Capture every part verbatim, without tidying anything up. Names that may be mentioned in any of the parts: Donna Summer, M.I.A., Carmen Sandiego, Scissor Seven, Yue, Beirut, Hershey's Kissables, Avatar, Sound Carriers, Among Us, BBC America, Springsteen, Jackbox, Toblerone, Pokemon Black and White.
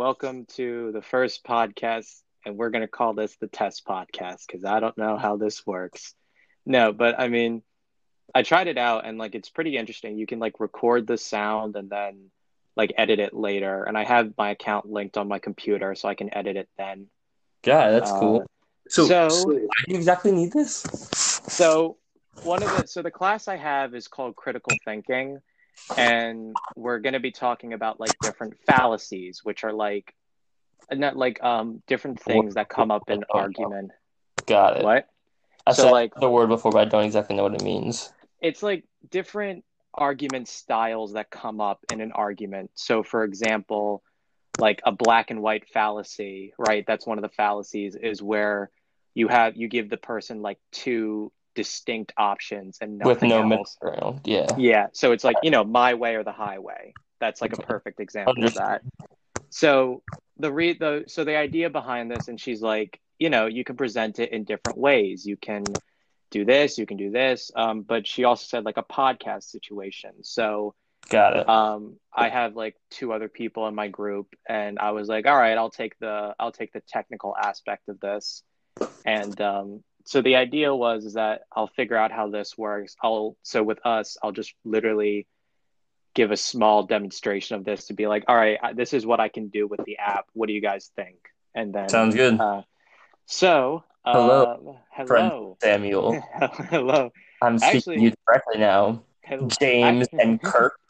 Welcome to the first podcast, and we're going to call this the test podcast because I don't know how this works. No, but I mean, I tried it out and like it's pretty interesting. You can like record the sound and then like edit it later. And I have my account linked on my computer so I can edit it then. Yeah, that's uh, cool. So, so why do you exactly need this? So one of the so the class I have is called Critical Thinking. And we're going to be talking about like different fallacies, which are like, not like um different things that come up in argument. Got it. What? I so said like the word before, but I don't exactly know what it means. It's like different argument styles that come up in an argument. So, for example, like a black and white fallacy, right? That's one of the fallacies is where you have you give the person like two distinct options and nothing with no else. Middle ground. Yeah. Yeah. So it's like, you know, my way or the highway. That's like okay. a perfect example Understood. of that. So the re the so the idea behind this, and she's like, you know, you can present it in different ways. You can do this, you can do this. Um, but she also said like a podcast situation. So got it. Um, I have like two other people in my group, and I was like, all right, I'll take the I'll take the technical aspect of this. And um So the idea was is that I'll figure out how this works. I'll so with us, I'll just literally give a small demonstration of this to be like, all right, this is what I can do with the app. What do you guys think? And then sounds good. Uh, so uh, hello, hello, friend Samuel. Hello. I'm speaking Actually, to you directly now, hello. James I... and Kirk.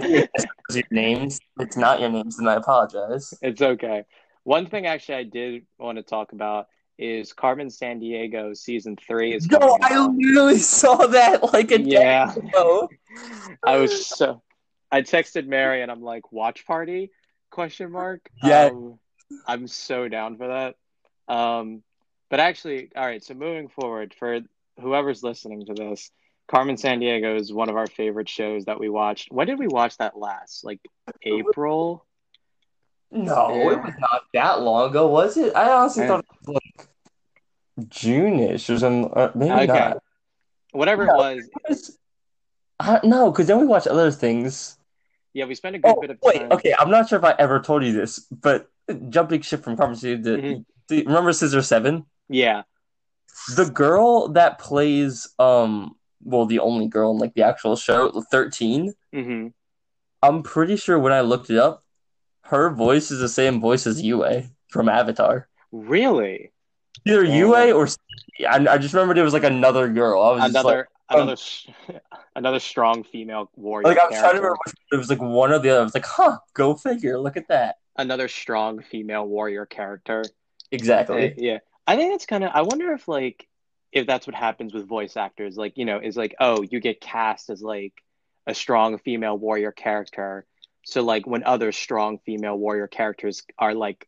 Your names? It's not your names, and I apologize. It's okay. One thing actually I did want to talk about is Carmen Sandiego season three is coming. No, I literally saw that like a yeah. day ago. I was so I texted Mary and I'm like, watch party? Question mark. Yeah. Um, I'm so down for that. Um, but actually, all right, so moving forward, for whoever's listening to this, Carmen Sandiego is one of our favorite shows that we watched. When did we watch that last? Like April? No, yeah. It was not that long ago, was it? I honestly yeah. thought it was like June-ish or something. Or maybe okay. not. Whatever no, it was. It was I, no, because then we watched other things. Yeah, we spent a good oh, bit of wait, time. Okay, I'm not sure if I ever told you this, but jumping ship from conversation to... Mm-hmm. to remember Scissor Seven? Yeah. The girl that plays, um, well, the only girl in like the actual show, thirteen, mm-hmm. I'm pretty sure when I looked it up, her voice is the same voice as Yue from Avatar. Really? Either yeah. Yue or I, I just remembered it was like another girl. I was another just like, another oh. another strong female warrior. Like I was character. trying to remember, it was like one or the other. I was like, huh, go figure. Look at that. Another strong female warrior character. Exactly. Yeah, I think that's kind of. I wonder if like if that's what happens with voice actors. Like you know, is like oh, you get cast as like a strong female warrior character. So like when other strong female warrior characters are like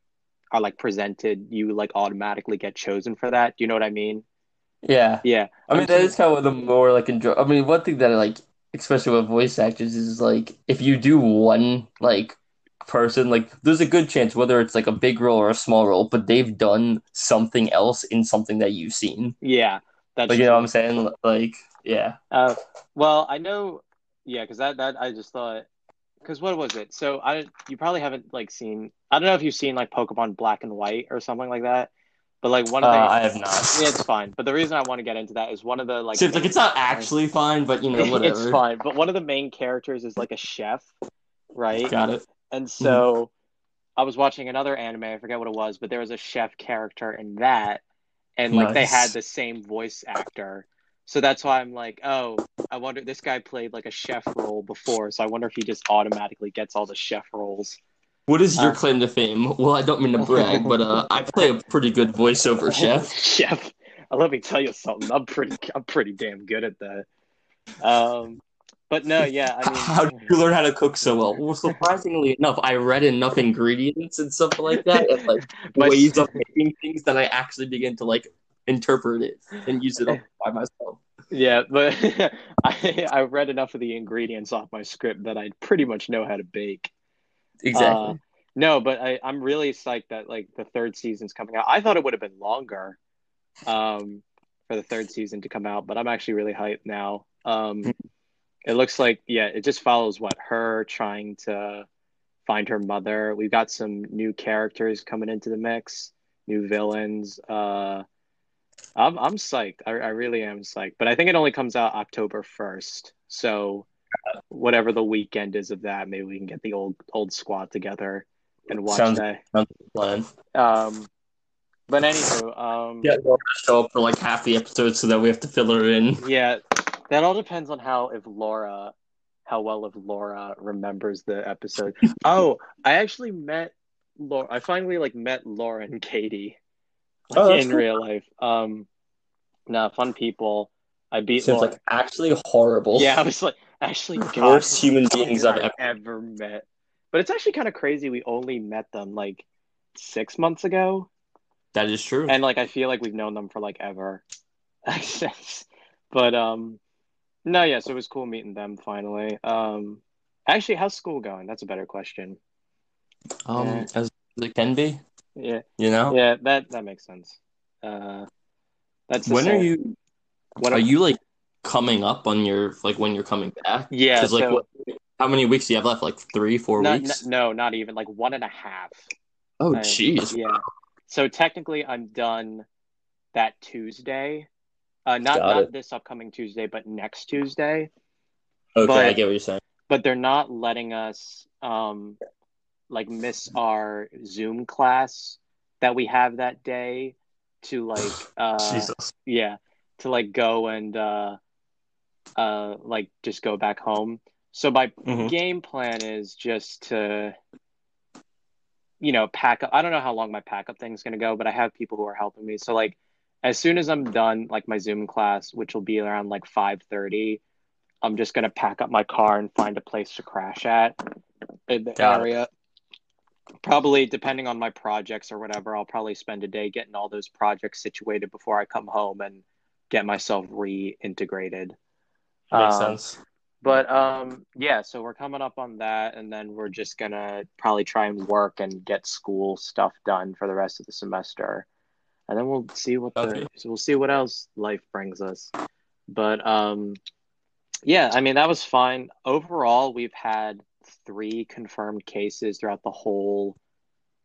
are like presented, you like automatically get chosen for that. Do you know what I mean? Yeah, yeah. I mean that is kind of the more like enjoy. I mean one thing that I like, especially with voice actors, is like if you do one like person, like there's a good chance whether it's like a big role or a small role, but they've done something else in something that you've seen. Yeah, that's like true. You know what I'm saying? Like yeah. Uh, well, I know. Yeah, because that that I just thought. Because what was it? So I you probably haven't like seen. I don't know if you've seen like Pokemon Black and White or something like that. But like one of the uh, I have not. Yeah, it's fine. But the reason I want to get into that is one of the like. So, like it's not actually fine, but you know whatever. It's fine. But one of the main characters is like a chef, right? Got it. And so, mm-hmm. I was watching another anime. I forget what it was, but there was a chef character in that, and like nice. They had the same voice actor. So that's why I'm like, oh, I wonder, this guy played like a chef role before, so I wonder if he just automatically gets all the chef roles. What is your uh, claim to fame? Well, I don't mean to brag, but uh, I play a pretty good voiceover chef. Chef, let me tell you something. I'm pretty, I'm pretty damn good at that. Um, but no, yeah. I mean, how did you learn how to cook so well? Well, surprisingly enough, I read enough ingredients and stuff like that, and like My... ways of making things that I actually begin to like. Interpret it and use it all by myself. Yeah, but I I read enough of the ingredients off my script that I pretty much know how to bake. Exactly. Uh, no, but I, I'm really psyched that like the third season's coming out. I thought it would have been longer um, for the third season to come out, but I'm actually really hyped now. Um, it looks like yeah, it just follows what her trying to find her mother. We've got some new characters coming into the mix, new villains. Uh, I'm I'm psyched. I, I really am psyched. But I think it only comes out October first. So whatever the weekend is of that, maybe we can get the old old squad together and watch sounds, that. Sounds like a plan. Um, but anywho, um, yeah, we'll show up for like half the episode so that we have to fill her in. Yeah, that all depends on how if Laura, how well if Laura remembers the episode. Oh, I actually met Laura. I finally like met Laura and Katie like, oh, in cool. real life. Um, nah, fun people. I beat Seems Laura. Like actually horrible. Yeah, I was like. Actually, worst human beings I've ever, ever met. But it's actually kind of crazy. We only met them like six months ago. That is true. And like, I feel like we've known them for like ever. But um, no, yeah. So it was cool meeting them finally. Um, actually, how's school going? That's a better question. Um, yeah. As it can be. Yeah. You know. Yeah, that that makes sense. Uh, that's the when same. Are you? When are, are you like? Coming up on your like when you're coming back, yeah. Like, so, what, how many weeks do you have left? Like three, four not, weeks? N- no, not even. Like one and a half. Oh, jeez. Yeah. Wow. So technically, I'm done that Tuesday. Uh, not Got not it. This upcoming Tuesday, but next Tuesday. Okay, but, I get what you're saying. But they're not letting us um like miss our Zoom class that we have that day to like uh Jesus. yeah to like go and. uh uh like just go back home. So my mm-hmm. game plan is just to, you know, pack up. I don't know how long my pack up thing is going to go, but I have people who are helping me. So like as soon as I'm done like my Zoom class, which will be around like five thirty, I'm just going to pack up my car and find a place to crash at in the Got area it. Probably depending on my projects or whatever, I'll probably spend a day getting all those projects situated before I come home and get myself reintegrated. Makes um, sense. But, um, yeah, so we're coming up on that, and then we're just going to probably try and work and get school stuff done for the rest of the semester. And then we'll see what the, okay. we'll see what else life brings us. But, um, yeah, I mean, that was fine. Overall, we've had three confirmed cases throughout the whole,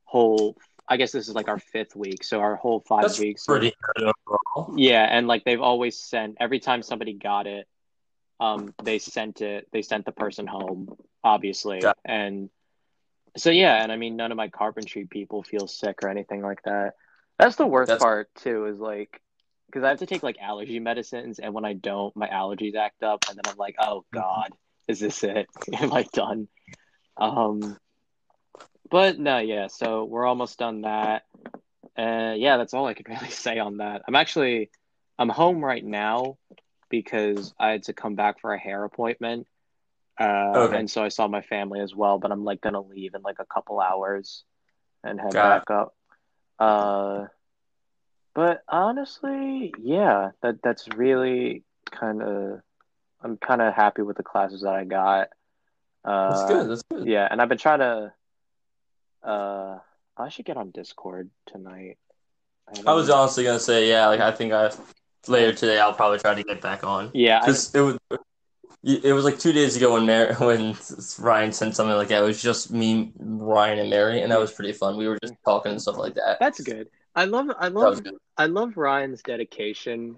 whole. I guess this is like our fifth week, so our whole five That's weeks. Pretty good overall. Yeah, and, like, they've always sent, every time somebody got it, Um, they sent it. They sent the person home, obviously, yeah. And so yeah. And I mean, none of my carpentry people feel sick or anything like that. That's the worst That's... part too. Is like because I have to take like allergy medicines, and when I don't, my allergies act up, and then I'm like, oh god, is this it? Am I done? Um, but no, yeah. So we're almost done that. Uh, yeah, that's all I could really say on that. I'm actually, I'm home right now. Because I had to come back for a hair appointment. Uh, okay. And so I saw my family as well, but I'm like going to leave in like a couple hours and head Got back it. Up. Uh, but honestly, yeah, that that's really kind of, I'm kind of happy with the classes that I got. Uh, that's good. That's good. Yeah. And I've been trying to, uh, I should get on Discord tonight. I, I was know. honestly going to say, yeah, like I think I, later today, I'll probably try to get back on. Yeah, I, it was it was like two days ago when Mary, when Ryan sent something like that. It was just me, Ryan, and Mary, and that was pretty fun. We were just talking and stuff like that. That's good. I love, I love, I love Ryan's dedication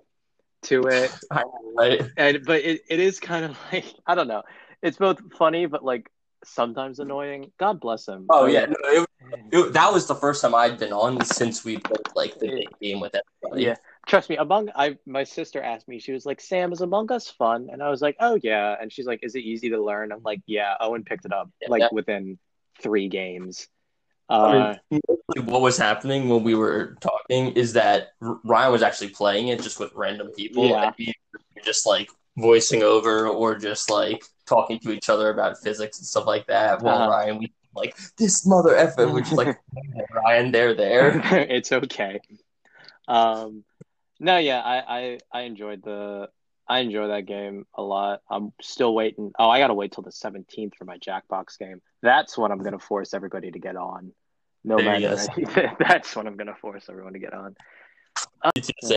to it. I know, right? And but it, it is kind of like I don't know. It's both funny, but like sometimes annoying. God bless him. Oh yeah, no, it, it, that was the first time I'd been on since we played like the big game with everybody. Yeah. Trust me, Among I my sister asked me, she was like, Sam, is Among Us fun? And I was like, oh, yeah. And she's like, is it easy to learn? I'm like, yeah, Owen picked it up, yeah, like, that... within three games. Uh, I mean, what was happening when we were talking is that Ryan was actually playing it just with random people. Yeah. And we were just, like, voicing over or just, like, talking to each other about physics and stuff like that. While uh-huh. Ryan was like, this mother effing, which is like, Ryan, they're there. It's okay. Um... No, yeah, I, I, I enjoyed the I enjoy that game a lot. I'm still waiting. Oh, I gotta wait till the seventeenth for my Jackbox game. That's when I'm gonna force everybody to get on. No matter. That's when I'm gonna force everyone to get on. Uh,